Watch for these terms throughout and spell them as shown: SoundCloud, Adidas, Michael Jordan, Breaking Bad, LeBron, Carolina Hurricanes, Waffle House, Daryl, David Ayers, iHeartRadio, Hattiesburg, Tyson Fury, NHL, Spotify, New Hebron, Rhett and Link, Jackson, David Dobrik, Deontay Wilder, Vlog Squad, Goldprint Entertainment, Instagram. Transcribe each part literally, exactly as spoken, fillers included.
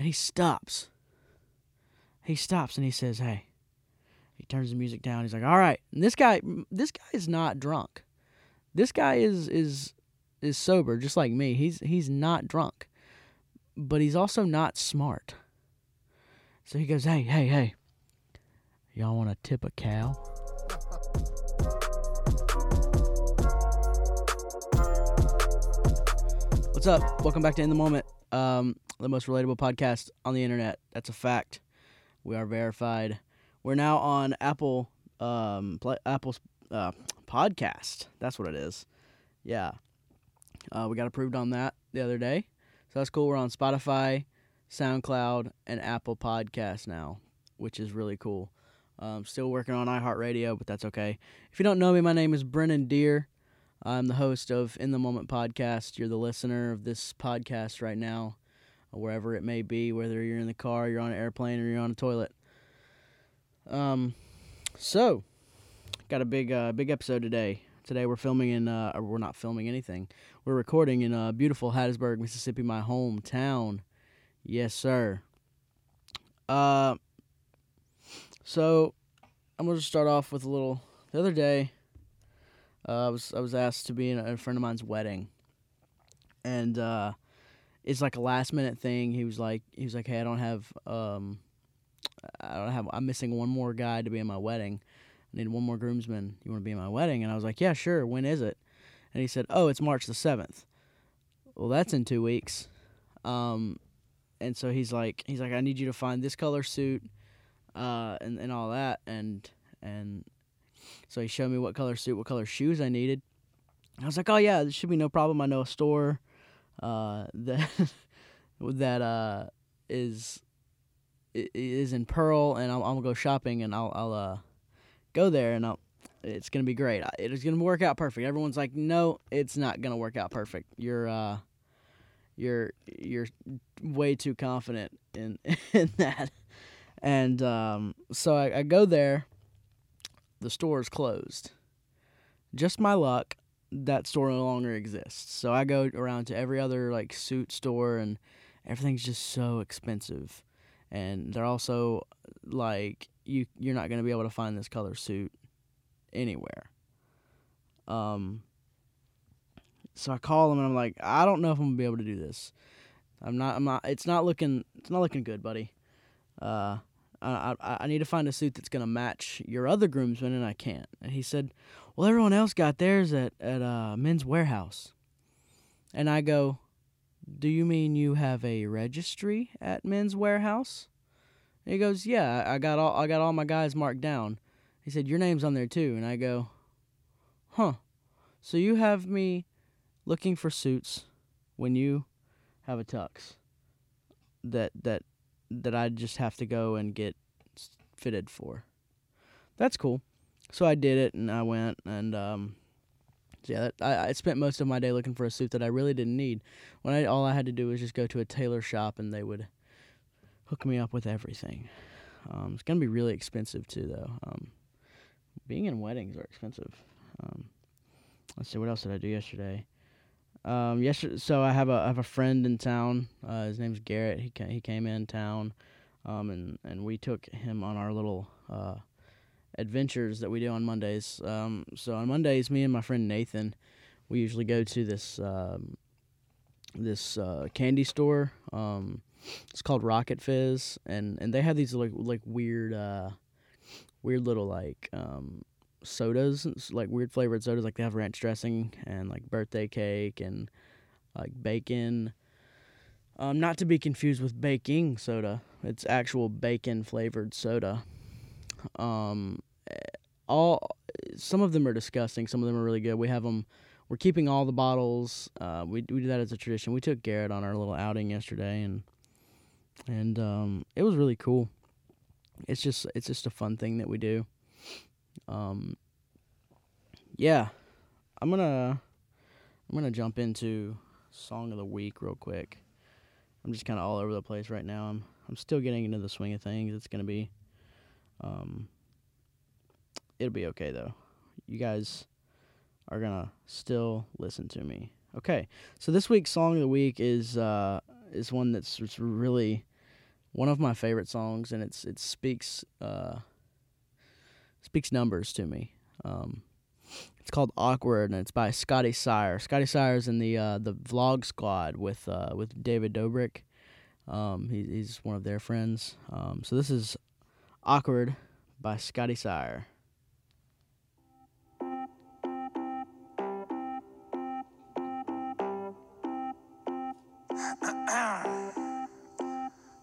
And he stops. He stops and he says, hey. He turns the music down. He's like, all right. And this guy, this guy is not drunk. This guy is is is sober, just like me. He's he's not drunk, but he's also not smart. So he goes, hey, hey, hey. Y'all want to tip a cow? What's up? Welcome back to In The Moment, um, the most relatable podcast on the internet. That's a fact. We are verified. We're now on Apple, um, play, Apple's uh, podcast. That's what it is. Yeah. Uh, we got approved on that the other day. So that's cool. We're on Spotify, SoundCloud, and Apple Podcasts now, which is really cool. Um, still working on iHeartRadio, but that's okay. If you don't know me, my name is Brennan Deer. I'm the host of In The Moment podcast. You're the listener of this podcast right now, wherever it may be, whether you're in the car, you're on an airplane, or you're on a toilet. Um, so, got a big, uh, big episode today. Today we're filming in, uh, or we're not filming anything. We're recording in, uh, beautiful Hattiesburg, Mississippi, my hometown. Yes, sir. Uh, so, I'm going to start off with a little, the other day, uh, I was, I was asked to be in a friend of mine's wedding, and, uh, it's like a last minute thing. He was like, he was like, hey, I don't have, um... I don't have. I'm missing one more guy to be in my wedding. I need one more groomsman. You want to be in my wedding? And I was like, yeah, sure. When is it? And he said, oh, it's March the seventh. Well, that's in two weeks. Um, and so he's like, he's like, I need you to find this color suit, uh, and and all that. And and so he showed me what color suit, what color shoes I needed. And I was like, oh yeah, there should be no problem. I know a store, uh, that that uh is. It is in Pearl, and I'll, I'll go shopping, and I'll, I'll uh, go there, and I'll, it's going to be great. It is going to work out perfect. Everyone's like, no, it's not going to work out perfect. You're uh, you're you're way too confident in in that. And um, so I, I go there. The store is closed. Just my luck, that store no longer exists. So I go around to every other like suit store, and everything's just so expensive. And they're also, like, you, you're not going to be able to find this color suit anywhere. Um, so I call them, and I'm like, I don't know if I'm going to be able to do this. I'm not, I'm not, it's not looking, it's not looking good, buddy. Uh, I, I, I need to find a suit that's going to match your other groomsmen, and I can't. And he said, well, everyone else got theirs at, at, uh, Men's Warehouse. And I go, do you mean you have a registry at Men's Warehouse? And he goes, yeah, I got all I got all my guys marked down. He said, your name's on there too. And I go, huh. So you have me looking for suits when you have a tux that that that I just have to go and get fitted for. That's cool. So I did it, and I went, and um Yeah, that, I, I spent most of my day looking for a suit that I really didn't need. When I, all I had to do was just go to a tailor shop, and they would hook me up with everything. Um, it's gonna be really expensive too, though. Um, being in weddings are expensive. Um, let's see, what else did I do yesterday? Um, yesterday, so I have a I have a friend in town. Uh, his name's Garrett. He ca- he came in town, um, and and we took him on our little uh. adventures that we do on Mondays. Um, so on Mondays, me and my friend Nathan, we usually go to this um, this uh, candy store. Um, it's called Rocket Fizz, and, and they have these like like weird uh, weird little like um, sodas, like weird flavored sodas. Like they have ranch dressing and like birthday cake and like bacon. Um, not to be confused with baking soda. It's actual bacon flavored soda. Um, all some of them are disgusting. Some of them are really good. We have them. We're keeping all the bottles. Uh, we we do that as a tradition. We took Garrett on our little outing yesterday, and and um, it was really cool. It's just it's just a fun thing that we do. Um, yeah, I'm gonna I'm gonna jump into song of the week real quick. I'm just kind of all over the place right now. I'm I'm still getting into the swing of things. It's gonna be. Um, it'll be okay though. You guys are gonna still listen to me. Okay, so this week's song of the week is uh is one that's really one of my favorite songs, and it's it speaks uh, speaks numbers to me. Um, it's called "Awkward," and it's by Scotty Sire. Scotty Sire's in the uh, the Vlog Squad with uh, with David Dobrik. Um, he, he's one of their friends. Um, so this is "Awkward" by Scotty Sire.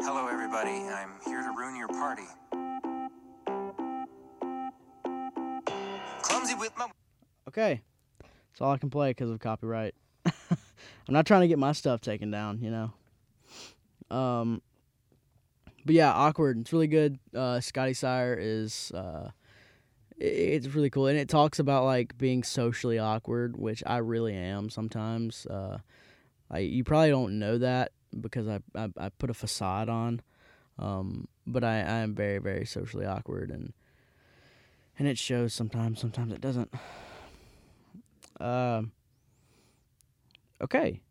Hello, everybody. I'm here to ruin your party. Clumsy with my. Okay, that's all I can play because of copyright. I'm not trying to get my stuff taken down, you know. Um, but yeah, Awkward. It's really good. Uh, Scotty Sire is. Uh, it's really cool, and it talks about like being socially awkward, which I really am sometimes. Uh. I, you probably don't know that because I I, I put a facade on, um, but I, I am very, very socially awkward, and and it shows sometimes, sometimes it doesn't. Uh, okay,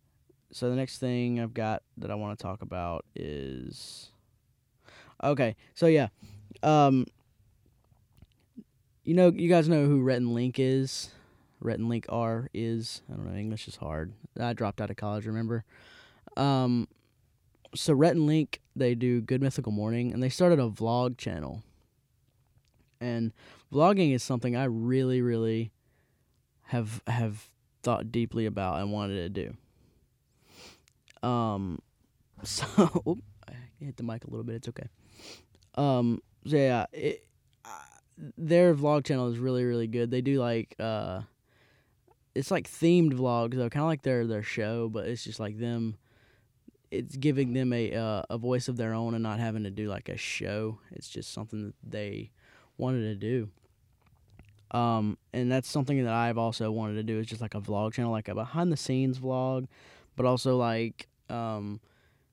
so the next thing I've got that I want to talk about is... Okay, so yeah, um, you know, you guys know who Rhett and Link is? Rhett and Link R is, I don't know, English is hard. I dropped out of college, remember? Um, so Rhett and Link, they do Good Mythical Morning, and they started a vlog channel. And vlogging is something I really, really have have thought deeply about and wanted to do. Um, so, oops, I hit the mic a little bit, it's okay. Um, so yeah, it, I, their vlog channel is really, really good. They do like... Uh, It's like themed vlogs, though, kind of like their their show, but it's just like them. It's giving them a uh, a voice of their own and not having to do like a show. It's just something that they wanted to do. Um, and that's something that I've also wanted to do. Is just like a vlog channel, like a behind the scenes vlog, but also like um,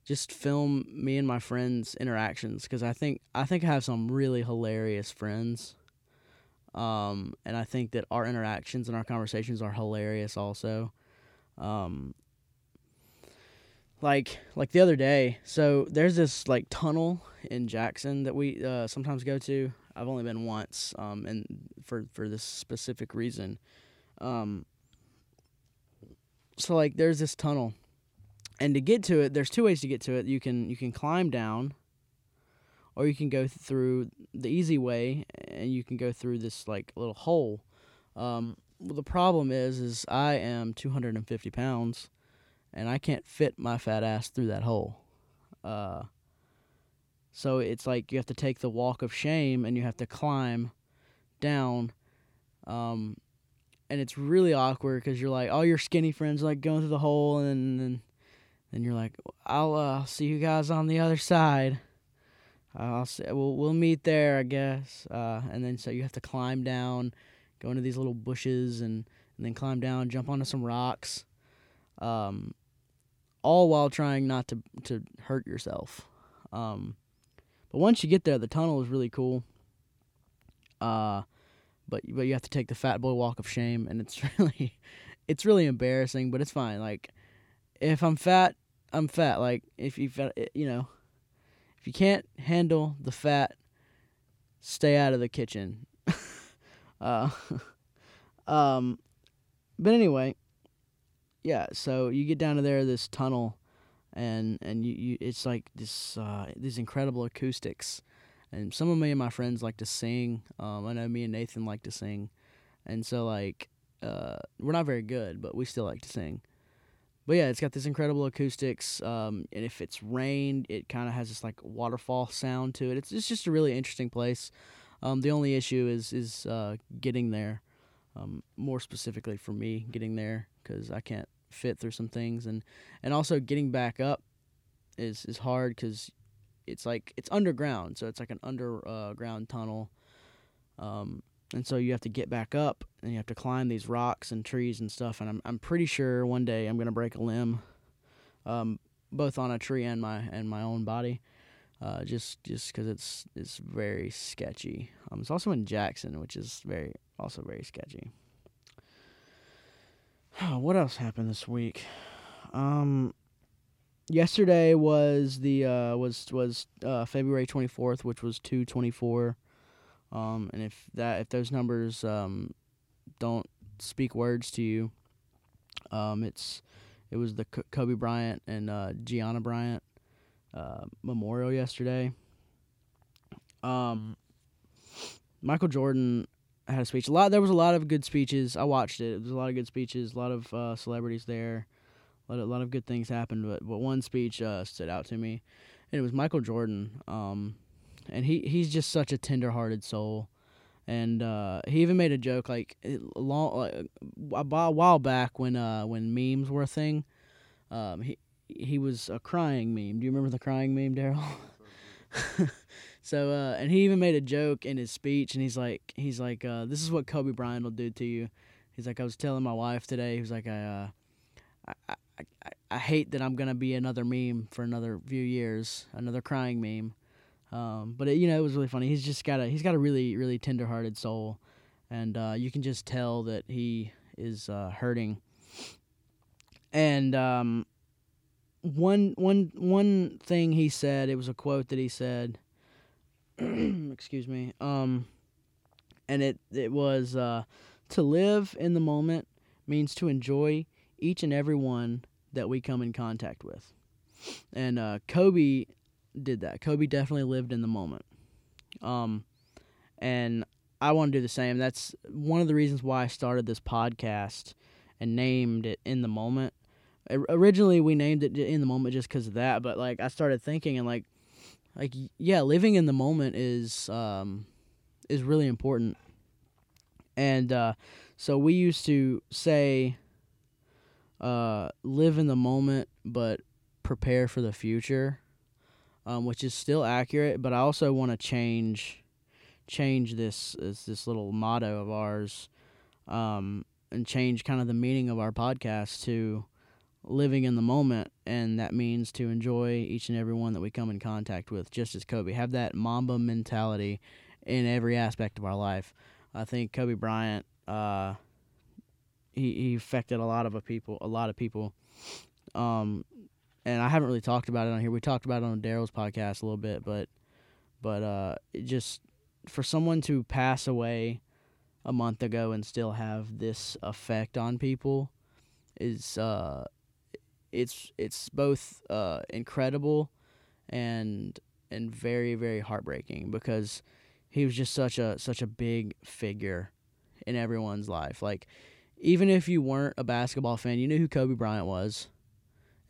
just film me and my friends' interactions, because I think I think I have some really hilarious friends. Um, and I think that our interactions and our conversations are hilarious also. Um, like, like the other day, so there's this like tunnel in Jackson that we, uh, sometimes go to. I've only been once, um, and for, for this specific reason. Um, so like there's this tunnel, and to get to it, there's two ways to get to it. You can, you can climb down, or you can go through the easy way, and you can go through this like little hole. Um, well, the problem is, is I am two hundred fifty pounds, and I can't fit my fat ass through that hole. Uh, so it's like you have to take the walk of shame, and you have to climb down. Um, and it's really awkward because you're like, all your skinny friends are like going through the hole, and then and you're like, I'll uh, see you guys on the other side. I'll say, we'll, we'll meet there, I guess. Uh, and then so you have to climb down, go into these little bushes, and, and then climb down, jump onto some rocks, um, all while trying not to to hurt yourself. Um, but once you get there, the tunnel is really cool. Uh, but but you have to take the fat boy walk of shame, and it's really it's really embarrassing, but it's fine. Like if I'm fat, I'm fat. Like if you you know. If you can't handle the fat, stay out of the kitchen. uh, um, but anyway, yeah. So you get down to there, this tunnel, and and you, you it's like this uh, these incredible acoustics, and some of me and my friends like to sing. Um, I know me and Nathan like to sing, and so like uh, we're not very good, but we still like to sing. But yeah, it's got this incredible acoustics, um, and if it's rained, it kind of has this like waterfall sound to it. It's it's just a really interesting place. Um, the only issue is is uh, getting there, um, more specifically for me, getting there because I can't fit through some things, and, and also getting back up is is hard because it's like it's underground, so it's like an underground uh, tunnel, um, and so you have to get back up. And you have to climb these rocks and trees and stuff, and I'm I'm pretty sure one day I'm gonna break a limb, um, both on a tree and my and my own body, uh, just just because it's it's very sketchy. Um, it's also in Jackson, which is very also very sketchy. Oh, what else happened this week? Um, yesterday was the uh, was was uh, February twenty-fourth, which was two twenty-four. Um, and if that if those numbers um, don't speak words to you, um, it's it was the C- Kobe Bryant and uh, Gianna Bryant uh, memorial yesterday. Um, Michael Jordan had a speech. A lot there was a lot of good speeches. I watched it. There was a lot of good speeches. A lot of uh, celebrities there. A lot of, a lot of good things happened. But, but one speech uh, stood out to me, and it was Michael Jordan. Um. And he, he's just such a tender-hearted soul, and uh, he even made a joke like a, long, like a while back when uh, when memes were a thing. Um, he he was a crying meme. Do you remember the crying meme, Daryl? so uh, and he even made a joke in his speech, and he's like he's like uh, this is what Kobe Bryant will do to you. He's like I was telling my wife today. He was like I uh, I, I I hate that I'm gonna be another meme for another few years, another crying meme. Um, but it, you know, it was really funny. He's just got a he's got a really really tender-hearted soul, and uh, you can just tell that he is uh, hurting. And um, one one one thing he said, it was a quote that he said. excuse me. Um, and it it was uh, to live in the moment means to enjoy each and every one that we come in contact with, and uh, Kobe. Did that. Kobe definitely lived in the moment. Um, and I want to do the same. That's one of the reasons why I started this podcast and named it In The Moment. Originally, we named it In The Moment just because of that, but, like, I started thinking and, like, like yeah, living in the moment is um, is really important. And uh, so we used to say uh, live in the moment but prepare for the future. Um, which is still accurate, but I also want to change, change this this little motto of ours, um, and change kind of the meaning of our podcast to living in the moment, and that means to enjoy each and every one that we come in contact with, just as Kobe. Have that Mamba mentality in every aspect of our life. I think Kobe Bryant, uh, he he affected a lot of a people, a lot of people. Um, And I haven't really talked about it on here. We talked about it on Daryl's podcast a little bit, but but uh, it just for someone to pass away a month ago and still have this effect on people is uh, it's it's both uh, incredible and and very very heartbreaking because he was just such a such a big figure in everyone's life. Like even if you weren't a basketball fan, you knew who Kobe Bryant was.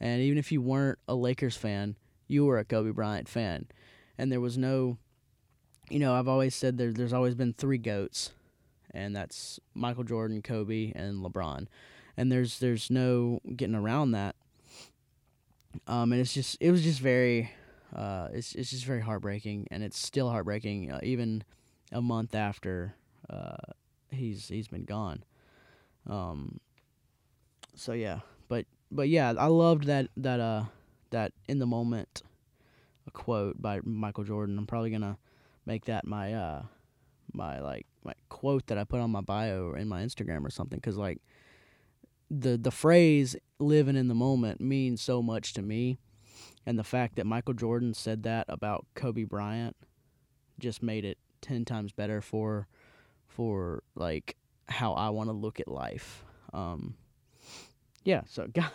And even if you weren't a Lakers fan, you were a Kobe Bryant fan. And there was no, you know, I've always said there, there's always been three GOATs, and that's Michael Jordan, Kobe, and LeBron. And there's there's no getting around that. Um, and it's just it was just very, uh, it's it's just very heartbreaking, and it's still heartbreaking uh, even a month after uh, he's he's been gone. Um. So yeah, but. But yeah, I loved that that uh that in the moment a quote by Michael Jordan. I'm probably gonna make that my uh my like my quote that I put on my bio or in my Instagram or something. Because like the the phrase "living in the moment" means so much to me, and the fact that Michael Jordan said that about Kobe Bryant just made it ten times better for for like how I want to look at life. Um. Yeah, so got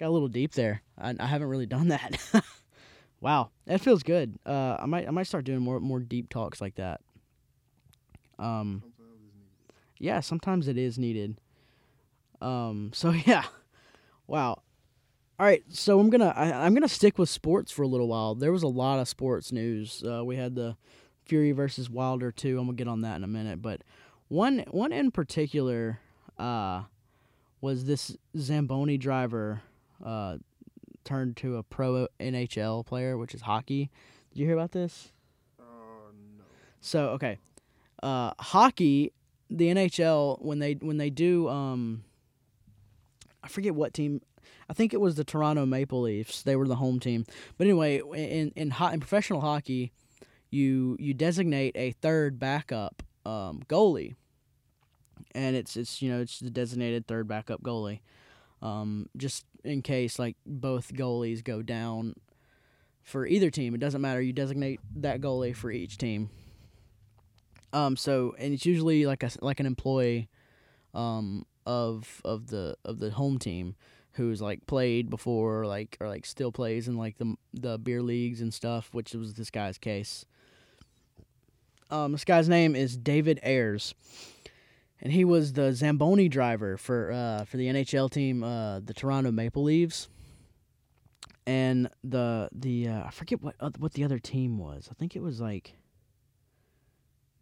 got a little deep there. I, I haven't really done that. Wow, that feels good. Uh, I might I might start doing more more deep talks like that. Um, yeah, sometimes it is needed. Um, so yeah, wow. All right, so I'm gonna I, I'm gonna stick with sports for a little while. There was a lot of sports news. Uh, we had the Fury versus Wilder too. I'm gonna get on that in a minute, but one one in particular. Uh, was this Zamboni driver uh, turned to a pro N H L player, which is hockey. Did you hear about this? Uh, no. So, okay. Uh, hockey, the N H L, when they when they do, um, I forget what team. I think it was the Toronto Maple Leafs. They were the home team. But anyway, in in, ho- in professional hockey, you you designate a third backup um, goalie. And it's it's you know it's the designated third backup goalie, um, just in case, like, both goalies go down for either team. It doesn't matter. You designate that goalie for each team. Um, so, and it's usually like a, like an employee um, of of the of the home team who's like played before, like, or like still plays in like the the beer leagues and stuff, which was this guy's case. Um, this guy's name is David Ayers, and he was the Zamboni driver for uh, for the N H L team, uh, the Toronto Maple Leafs, and the the uh, I forget what uh, what the other team was. I think it was like,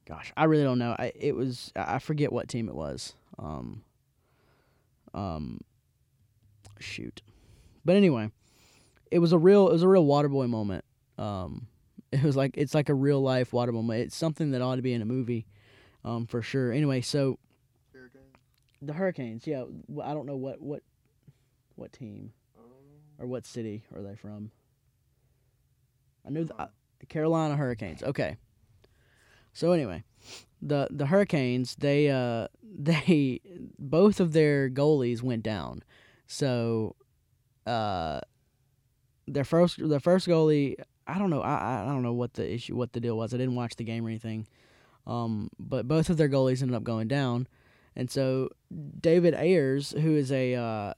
gosh, I really don't know. I it was I forget what team it was. Um, um, shoot, but anyway, it was a real it was a real Waterboy moment. Um. It was like, it's like a real life water moment. It's something that ought to be in a movie, um, for sure. Anyway, so Hurricanes. The Hurricanes, yeah. I don't know what what, what team, um, or what city are they from. I knew the uh, Carolina Hurricanes. Okay. So anyway, the the Hurricanes, they uh they both of their goalies went down, so uh their first their first goalie. I don't know. I I don't know what the issue, what the deal was. I didn't watch the game or anything, um. But both of their goalies ended up going down, and so David Ayers, who is a, uh,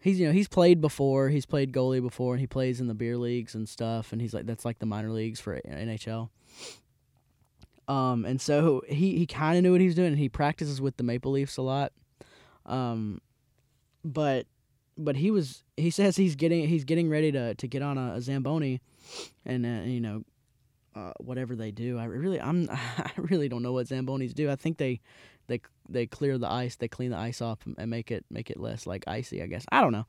he's you know he's played before. He's played goalie before, and he plays in the beer leagues and stuff. And he's like, that's like the minor leagues for N H L. Um, and so he he kind of knew what he was doing, and he practices with the Maple Leafs a lot, um, but. But he was. He says he's getting. He's getting ready to, to get on a, a Zamboni, and uh, you know, uh, whatever they do. I really. I'm. I really don't know what Zambonis do. I think they, they, they clear the ice. They clean the ice off and make it make it less like icy, I guess. I don't know.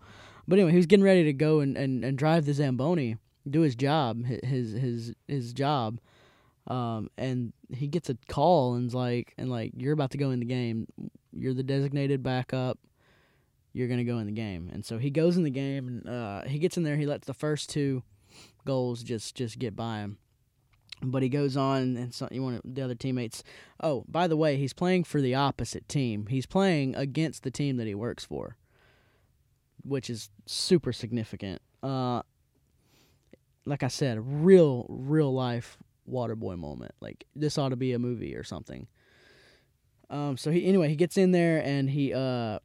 But anyway, he was getting ready to go and, and, and drive the Zamboni, do his job, his his his job, um, and he gets a call and's like and like you're about to go in the game. You're the designated backup. You're going to go in the game. And so he goes in the game, and uh, he gets in there. He lets the first two goals just, just get by him. But he goes on, and so, you want the other teammates. Oh, by the way, he's playing for the opposite team. He's playing against the team that he works for, which is super significant. Uh, like I said, real, real-life Waterboy moment. Like, this ought to be a movie or something. Um. So, he anyway, he gets in there, and he... uh.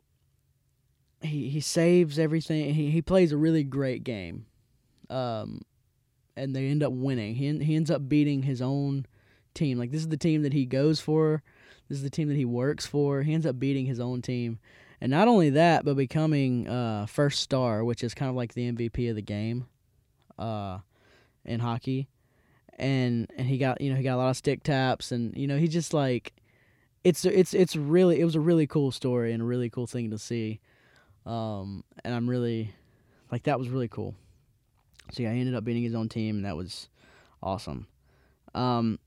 He he saves everything. He he plays a really great game, um, and they end up winning. He he ends up beating his own team. Like, this is the team that he goes for. This is the team that he works for. He ends up beating his own team, and not only that, but becoming uh, first star, which is kind of like the M V P of the game, uh, in hockey. And and he got you know he got a lot of stick taps, and you know he just like, it's it's it's really it was a really cool story and a really cool thing to see. Um, and I'm really, like, that was really cool. So, yeah, he ended up beating his own team, and that was awesome. Um,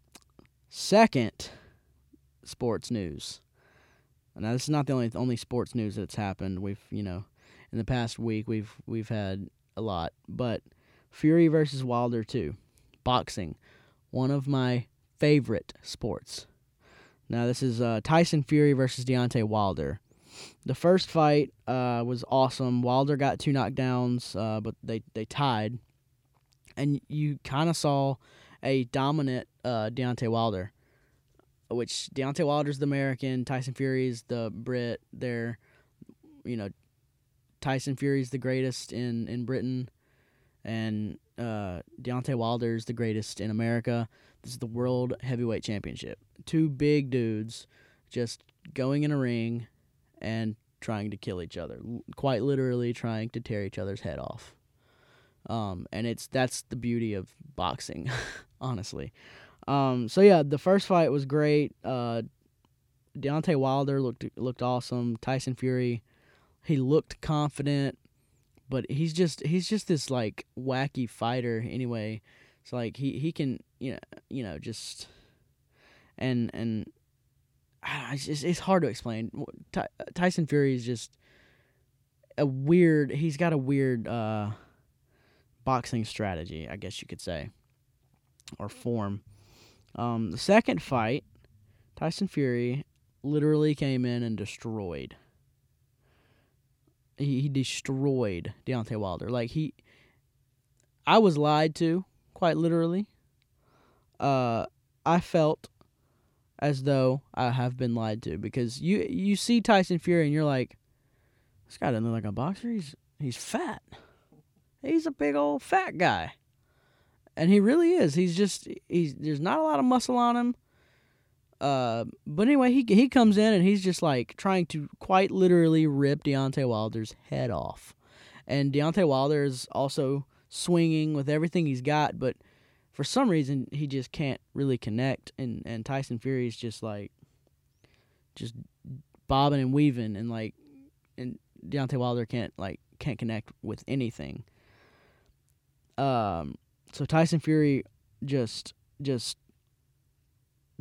second, sports news. Now, this is not the only only sports news that's happened. We've, you know, in the past week, we've we've had a lot. But Fury versus Wilder two, boxing, one of my favorite sports. Now, this is uh, Tyson Fury versus Deontay Wilder. The first fight uh, was awesome. Wilder got two knockdowns, uh, but they, they tied. And you kind of saw a dominant uh, Deontay Wilder, which Deontay Wilder's the American, Tyson Fury's the Brit. They're, you know, Tyson Fury's the greatest in, in Britain, and uh, Deontay Wilder's the greatest in America. This is the World Heavyweight Championship. Two big dudes just going in a ring and trying to kill each other, quite literally trying to tear each other's head off. Um, and it's that's the beauty of boxing, honestly. Um, so yeah, the first fight was great. Uh, Deontay Wilder looked looked awesome. Tyson Fury, he looked confident, but he's just he's just this like wacky fighter anyway. So like he, he can you know you know just and and. It's it's hard to explain. Tyson Fury is just a weird. He's got a weird uh, boxing strategy, I guess you could say, or form. Um, the second fight, Tyson Fury literally came in and destroyed. he, he destroyed Deontay Wilder. Like, he, I was lied to, quite literally. Uh, I felt as though I have been lied to, because you you see Tyson Fury and you're like, this guy doesn't look like a boxer. He's he's fat. He's a big old fat guy, and he really is. He's just he's there's not a lot of muscle on him. Uh, but anyway, he he comes in and he's just like trying to quite literally rip Deontay Wilder's head off, and Deontay Wilder is also swinging with everything he's got, but for some reason he just can't really connect, and, and Tyson Fury's just like just bobbing and weaving, and like and Deontay Wilder can't like can't connect with anything. Um, so Tyson Fury just just.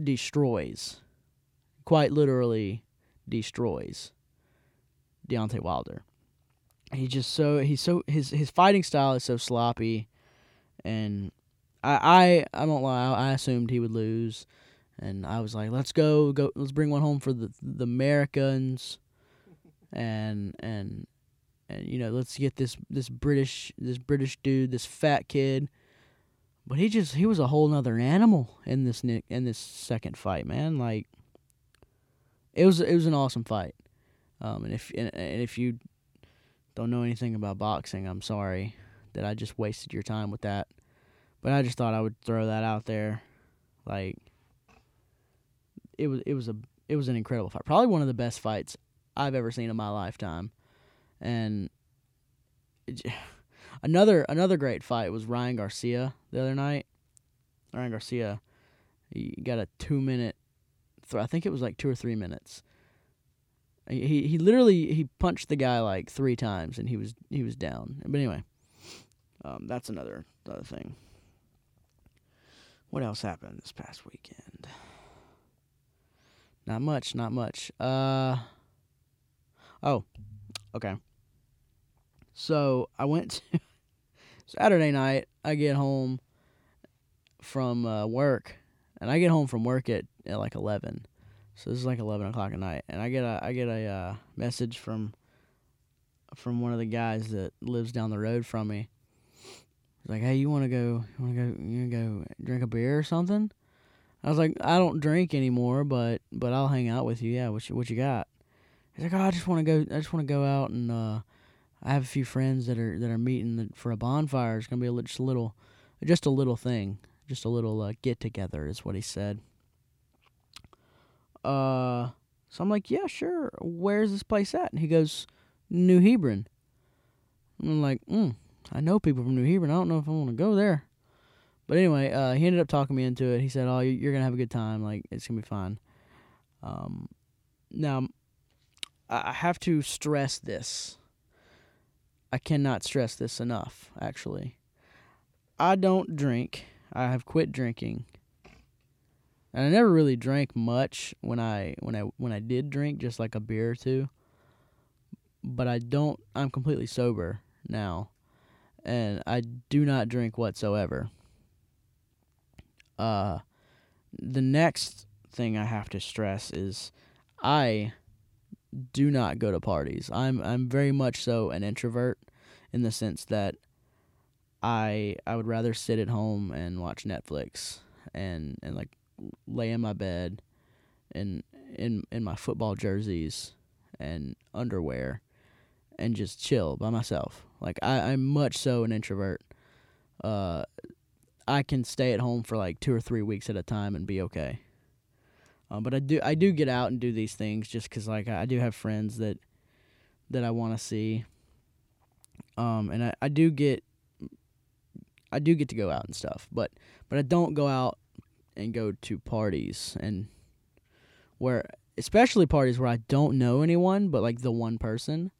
destroys, quite literally destroys Deontay Wilder. He just so he's so his his fighting style is so sloppy, and I I I won't lie, I assumed he would lose, and I was like, let's go go let's bring one home for the the Americans, and and and you know, let's get this this British this British dude, this fat kid. But he just—he was a whole nother animal in this in this second fight, man. Like, it was—it was an awesome fight. Um, and if and, and if you don't know anything about boxing, I'm sorry that I just wasted your time with that. But I just thought I would throw that out there. Like, it was—it was a—it was an incredible fight. Probably one of the best fights I've ever seen in my lifetime. And it, Another another great fight was Ryan Garcia the other night. Ryan Garcia, he got a two-minute, th- I think it was like two or three minutes. He he literally he punched the guy like three times and he was he was down. But anyway, um, that's another another thing. What else happened this past weekend? Not much, not much. Uh, oh, okay. So I went to Saturday night. I get home from uh, work, and I get home from work at, at like eleven. So this is like eleven o'clock at night, and I get a I get a uh, message from from one of the guys that lives down the road from me. He's like, "Hey, you want to go? You want to go? You wanna go drink a beer or something?" I was like, "I don't drink anymore, but but I'll hang out with you. Yeah, what you, what you got?" He's like, "Oh, I just want to go. I just want to go out and." Uh, I have a few friends that are that are meeting for a bonfire. It's gonna be a, just a little, just a little thing, just a little uh, get together, is what he said. Uh, so I'm like, yeah, sure. Where's this place at? And he goes, New Hebron. And I'm like, mm, I know people from New Hebron. I don't know if I want to go there. But anyway, uh, he ended up talking me into it. He said, oh, you're gonna have a good time. Like, it's gonna be fine. Um, now, I have to stress this. I cannot stress this enough, actually. I don't drink. I have quit drinking. And I never really drank much when I when I when I did drink, just like a beer or two. But I don't I'm completely sober now. And I do not drink whatsoever. Uh the next thing I have to stress is I do not go to parties. I'm I'm very much so an introvert, in the sense that I I would rather sit at home and watch Netflix and, and like lay in my bed and in in my football jerseys and underwear and just chill by myself. Like I, I'm much so an introvert. Uh, I can stay at home for like two or three weeks at a time and be okay. Um, but I do I do get out and do these things just because, like, I do have friends that that I want to see. Um, and I, I do get I do get to go out and stuff, but but I don't go out and go to parties, and where especially parties where I don't know anyone but like the one person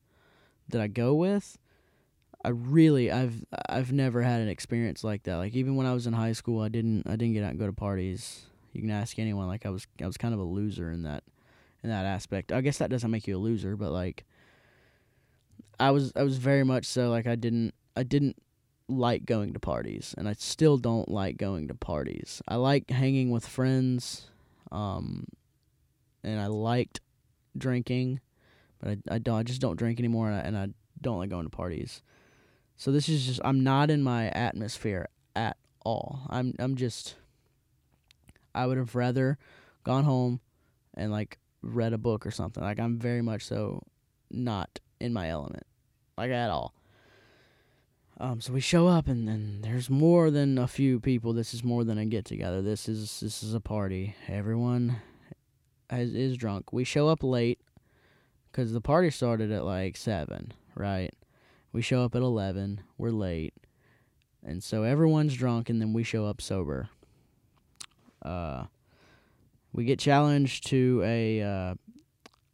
that I go with. I really I've I've never had an experience like that. Like even when I was in high school, I didn't I didn't get out and go to parties. You can ask anyone. Like I was, I was kind of a loser in that, in that aspect. I guess that doesn't make you a loser, but like, I was, I was very much so. Like I didn't, I didn't like going to parties, and I still don't like going to parties. I like hanging with friends, um, and I liked drinking, but I, I don't, I just don't drink anymore, and I, and I don't like going to parties. So this is just, I'm not in my atmosphere at all. I'm I'm just, I would have rather gone home and like read a book or something. Like I'm very much so not in my element, like at all. Um, so we show up, and then there's more than a few people. This is more than a get together. This is this is a party. Everyone has, is drunk. We show up late because the party started at like seven, right? We show up at eleven. We're late, and so everyone's drunk, and then we show up sober. Uh, we get challenged to a uh,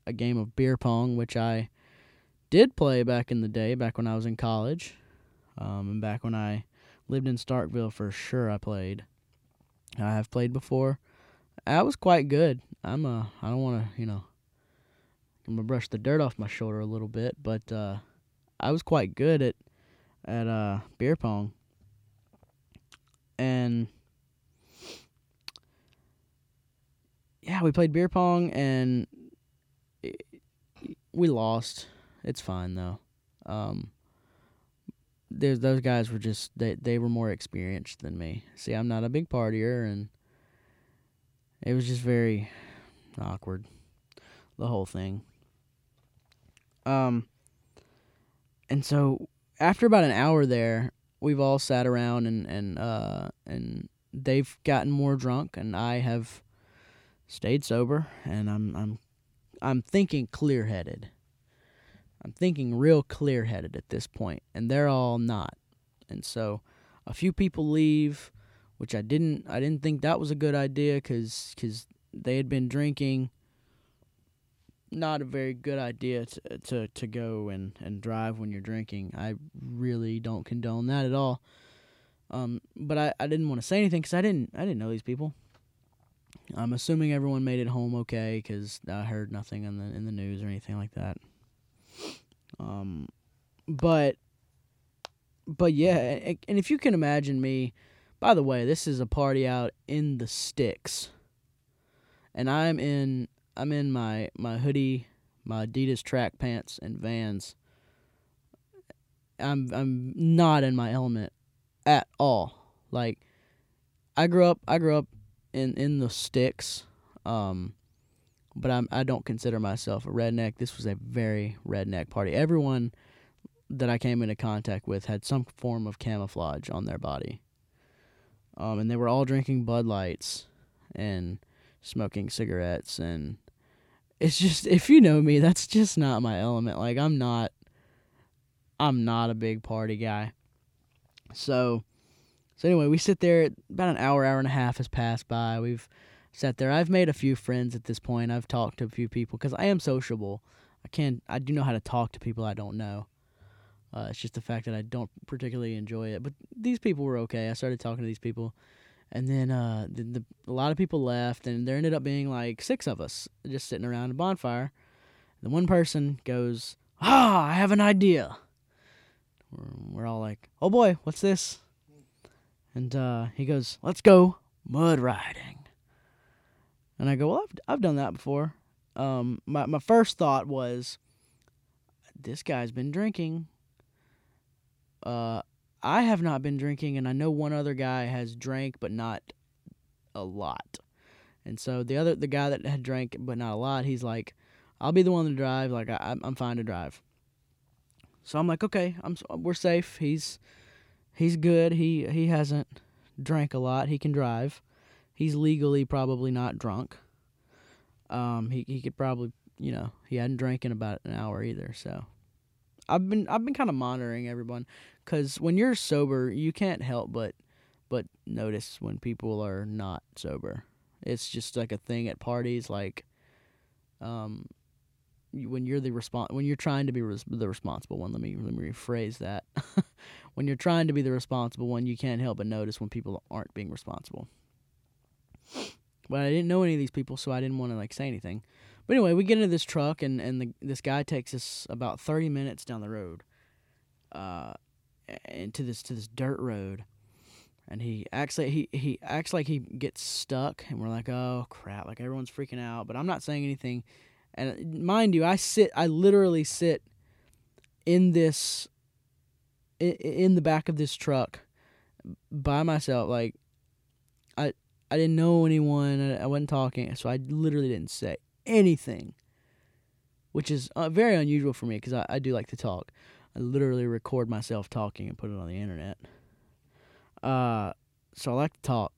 a game of beer pong, which I did play back in the day, back when I was in college. Um, and back when I lived in Starkville, for sure I played. I have played before. I was quite good. I'm a, I don't want to, you know, I'm going to brush the dirt off my shoulder a little bit, but uh, I was quite good at, at uh, beer pong. And, yeah, we played beer pong, and it, we lost. It's fine, though. Um... There's, those guys were just, they, they were more experienced than me. See, I'm not a big partier, and it was just very awkward, the whole thing. Um, and so, after about an hour there, we've all sat around, and, and, uh, and they've gotten more drunk, and I have stayed sober, and I'm, I'm, I'm thinking clear-headed. I'm thinking real clear-headed at this point, and they're all not. And so a few people leave, which I didn't I didn't think that was a good idea because cause they had been drinking. Not a very good idea to to, to go and, and drive when you're drinking. I really don't condone that at all. Um, but I, I didn't want to say anything because I didn't, I didn't know these people. I'm assuming everyone made it home okay because I heard nothing in the in the news or anything like that. Um, but, but yeah, and if you can imagine me, by the way, this is a party out in the sticks, and I'm in, I'm in my, my hoodie, my Adidas track pants and Vans. I'm, I'm not in my element at all. Like I grew up, I grew up in, in the sticks, um, But I'm, I don't consider myself a redneck. This was a very redneck party. Everyone that I came into contact with had some form of camouflage on their body. Um, and they were all drinking Bud Lights and smoking cigarettes. And it's just, if you know me, that's just not my element. Like, I'm not, I'm not a big party guy. So, so anyway, we sit there. About an hour, hour and a half has passed by. We've sat there. I've made a few friends at this point. I've talked to a few people because I am sociable. I can I do know how to talk to people I don't know. Uh, it's just the fact that I don't particularly enjoy it. But these people were okay. I started talking to these people, and then uh, the, the, a lot of people left, and there ended up being like six of us just sitting around a bonfire. And one person goes, "Ah, I have an idea." We're, we're all like, "Oh boy, what's this?" And uh, he goes, "Let's go mud riding." And I go, well, I've, I've done that before. Um, my, my first thought was, this guy's been drinking. Uh, I have not been drinking, and I know one other guy has drank, but not a lot. And so the other the guy that had drank, but not a lot, he's like, I'll be the one to drive. Like, I, I'm fine to drive. So I'm like, okay, I'm we're safe. He's he's good. He he hasn't drank a lot. He can drive. He's legally probably not drunk. Um, he he could probably, you know, he hadn't drank in about an hour either. So, I've been I've been kind of monitoring everyone, because when you're sober, you can't help but but notice when people are not sober. It's just like a thing at parties. Like, um, when you're the respons- when you're trying to be res- the responsible one. Let me let me rephrase that. When you're trying to be the responsible one, you can't help but notice when people aren't being responsible. But I didn't know any of these people, so I didn't want to, like, say anything. But anyway, we get into this truck, and, and the, this guy takes us about thirty minutes down the road, uh, into this to this dirt road. And he acts like he, he acts like he gets stuck, and we're like, oh, crap, like, everyone's freaking out. But I'm not saying anything. And mind you, I sit, I literally sit in this, in the back of this truck by myself. Like, I I didn't know anyone. I wasn't talking, so I literally didn't say anything, which is uh, very unusual for me because I, I do like to talk. I literally record myself talking and put it on the internet. Uh, so I like to talk,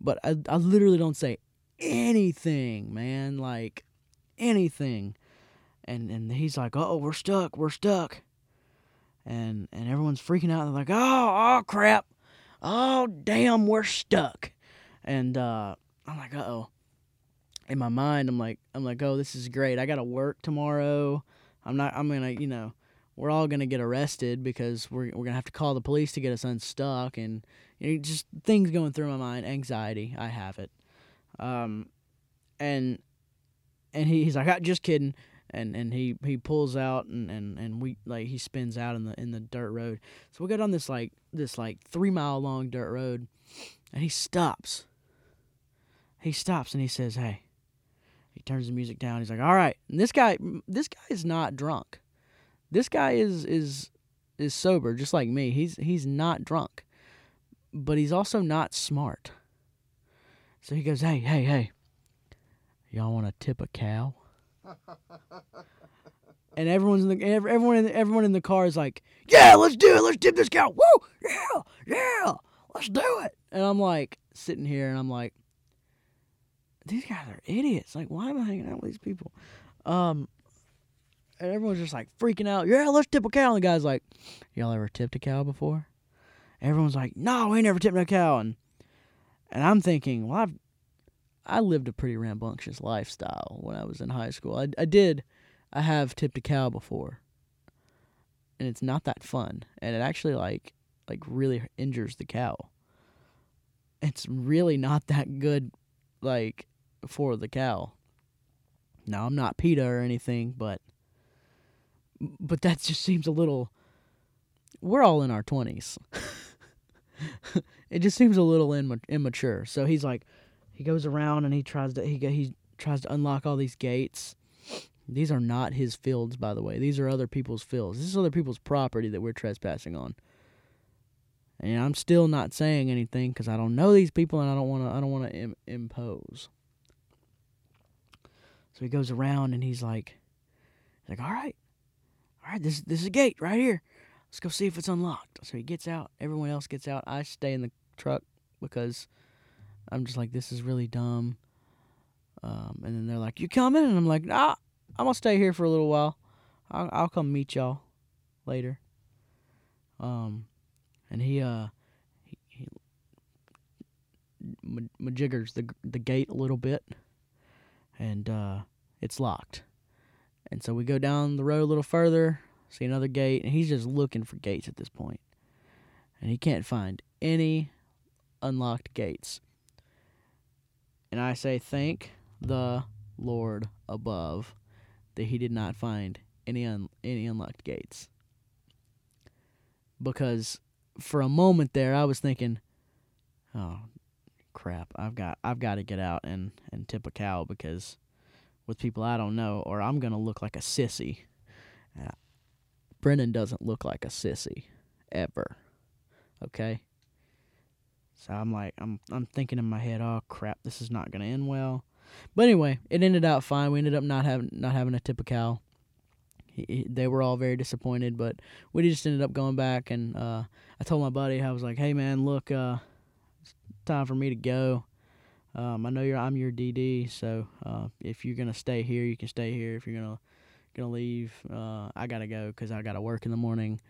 but I I literally don't say anything, man, like anything. And and he's like, "Uh-oh, we're stuck, we're stuck." And and everyone's freaking out. They're like, "Oh, oh crap. Oh, damn, we're stuck." And uh, I'm like, "Uh-oh." In my mind, I'm like, I'm like, "Oh, this is great. I got to work tomorrow. I'm not I'm going to, you know, we're all going to get arrested because we're we're going to have to call the police to get us unstuck." And you know, just things going through my mind, anxiety, I have it. Um, and and he, he's like, "I'm just kidding." And and he, he pulls out and, and, and we like he spins out in the in the dirt road. So we go down this like this like three mile long dirt road, and he stops. He stops and he says, "Hey." He turns the music down. He's like, "All right." And this guy this guy is not drunk. This guy is is is sober, just like me. He's he's not drunk, but he's also not smart. So he goes, "Hey, hey, hey. Y'all want to tip a cow?" And everyone's in the everyone in the, everyone in the car is like, "Yeah, let's do it. Let's tip this cow. Woo! Yeah, yeah, let's do it." And I'm like sitting here, and I'm like, "These guys are idiots. Like, why am I hanging out with these people?" Um, and everyone's just like freaking out. "Yeah, let's tip a cow." And the guy's like, "Y'all ever tipped a cow before?" And everyone's like, "No, we ain't never tipped no cow." And and I'm thinking, well, I've I lived a pretty rambunctious lifestyle when I was in high school. I, I did. I have tipped a cow before. And it's not that fun. And it actually, like, like really injures the cow. It's really not that good, like, for the cow. Now, I'm not PETA or anything, but... But that just seems a little... We're all in our twenties. It just seems a little im- immature. So he's like... He goes around and he tries to he he tries to unlock all these gates. These are not his fields, by the way. These are other people's fields. This is other people's property that we're trespassing on. And I'm still not saying anything because I don't know these people and I don't want to. I don't want to im- impose. So he goes around and he's like, he's like, all right, all right, this this is a gate right here. Let's go see if it's unlocked. So he gets out. Everyone else gets out. I stay in the truck because. I'm just like, this is really dumb. Um, and then they're like, "You coming?" And I'm like, "Nah, I'm going to stay here for a little while. I'll, I'll come meet y'all later." Um, and he, uh, he, he majiggers the, the gate a little bit. And uh, it's locked. And so we go down the road a little further, see another gate. And he's just looking for gates at this point. And he can't find any unlocked gates. And I say, thank the Lord above that he did not find any un- any unlocked gates. Because for a moment there, I was thinking, "Oh, crap! I've got I've got to get out and, and tip a cow because with people I don't know, or I'm gonna look like a sissy." Uh, Brennan doesn't look like a sissy ever. Okay. So I'm like, I'm I'm thinking in my head, oh crap, this is not gonna end well. But anyway, it ended out fine. We ended up not having not having a tip a cow. He, he, they were all very disappointed, but we just ended up going back. And uh, I told my buddy, I was like, "Hey man, look, uh, it's time for me to go. Um, I know you're I'm your D D, so uh, if you're gonna stay here, you can stay here. If you're gonna gonna leave, uh, I gotta go because I gotta work in the morning."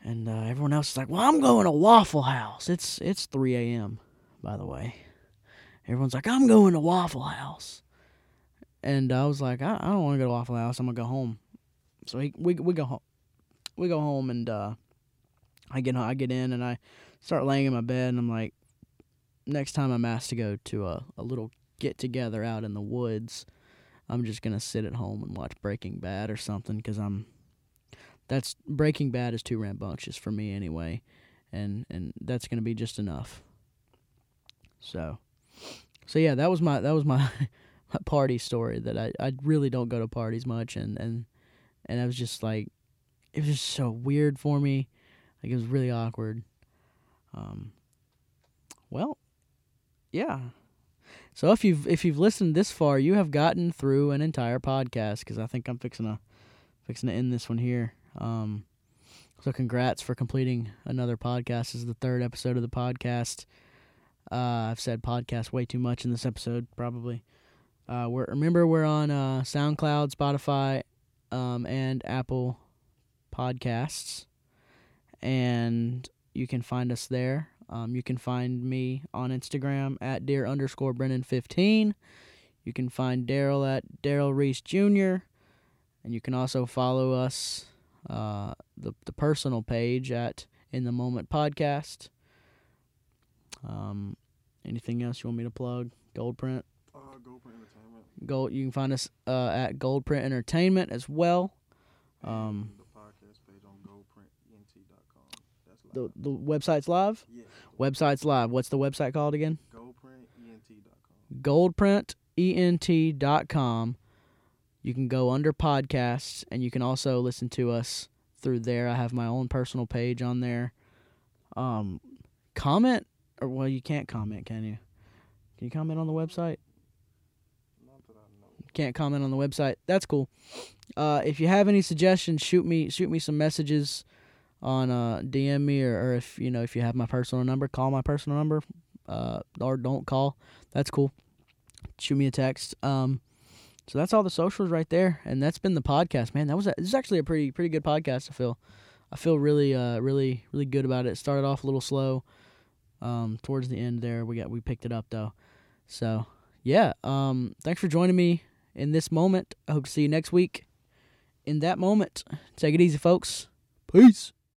And uh, everyone else is like, "Well, I'm going to Waffle House." It's it's three a.m., by the way. Everyone's like, "I'm going to Waffle House." And I was like, I, I don't want to go to Waffle House. I'm going to go home. So he, we we go home. We go home, and uh, I get I get in, and I start laying in my bed, and I'm like, next time I'm asked to go to a, a little get-together out in the woods, I'm just going to sit at home and watch Breaking Bad or something because I'm... That's Breaking Bad is too rambunctious for me anyway, and and that's gonna be just enough. So, so yeah, that was my that was my, my party story. That I, I really don't go to parties much, and, and and I was just like it was just so weird for me. Like, it was really awkward. Um, well, yeah. So if you've if you've listened this far, you have gotten through an entire podcast, because I think I'm fixing to fixing to end this one here. Um, so congrats for completing another podcast. This is the third episode of the podcast. Uh, I've said podcast way too much in this episode, probably. Uh, we're, remember, we're on uh, SoundCloud, Spotify, um, and Apple Podcasts, and you can find us there. Um, you can find me on Instagram at deer underscore Brennan fifteen. You can find Daryl at Daryl Reese Junior And you can also follow us, uh, the the personal page at In The Moment Podcast. Um, anything else you want me to plug? Goldprint. Uh, Goldprint Entertainment. Gold. You can find us uh, at Goldprint Entertainment as well. Um, the podcast page on Goldprint Ent dot com. That's live. The the website's live. Yeah. Website's live. What's the website called again? Goldprint Ent dot com. Goldprint Ent dot com. You can go under podcasts, and you can also listen to us through there. I have my own personal page on there. Um, comment. Or, well, you can't comment, can you? Can you comment on the website? Not that I know. Can't comment on the website. That's cool. Uh, if you have any suggestions, shoot me shoot me some messages on uh, D M me, or, or if you know if you have my personal number, call my personal number, uh, or don't call. That's cool. Shoot me a text. Um, so that's all the socials right there, and that's been the podcast, man. That was a, this is actually a pretty pretty good podcast. I feel I feel really uh really really good about it. It started off a little slow. Um, towards the end there, we got we picked it up though. So yeah, um, thanks for joining me in this moment. I hope to see you next week. In that moment, take it easy, folks. Peace.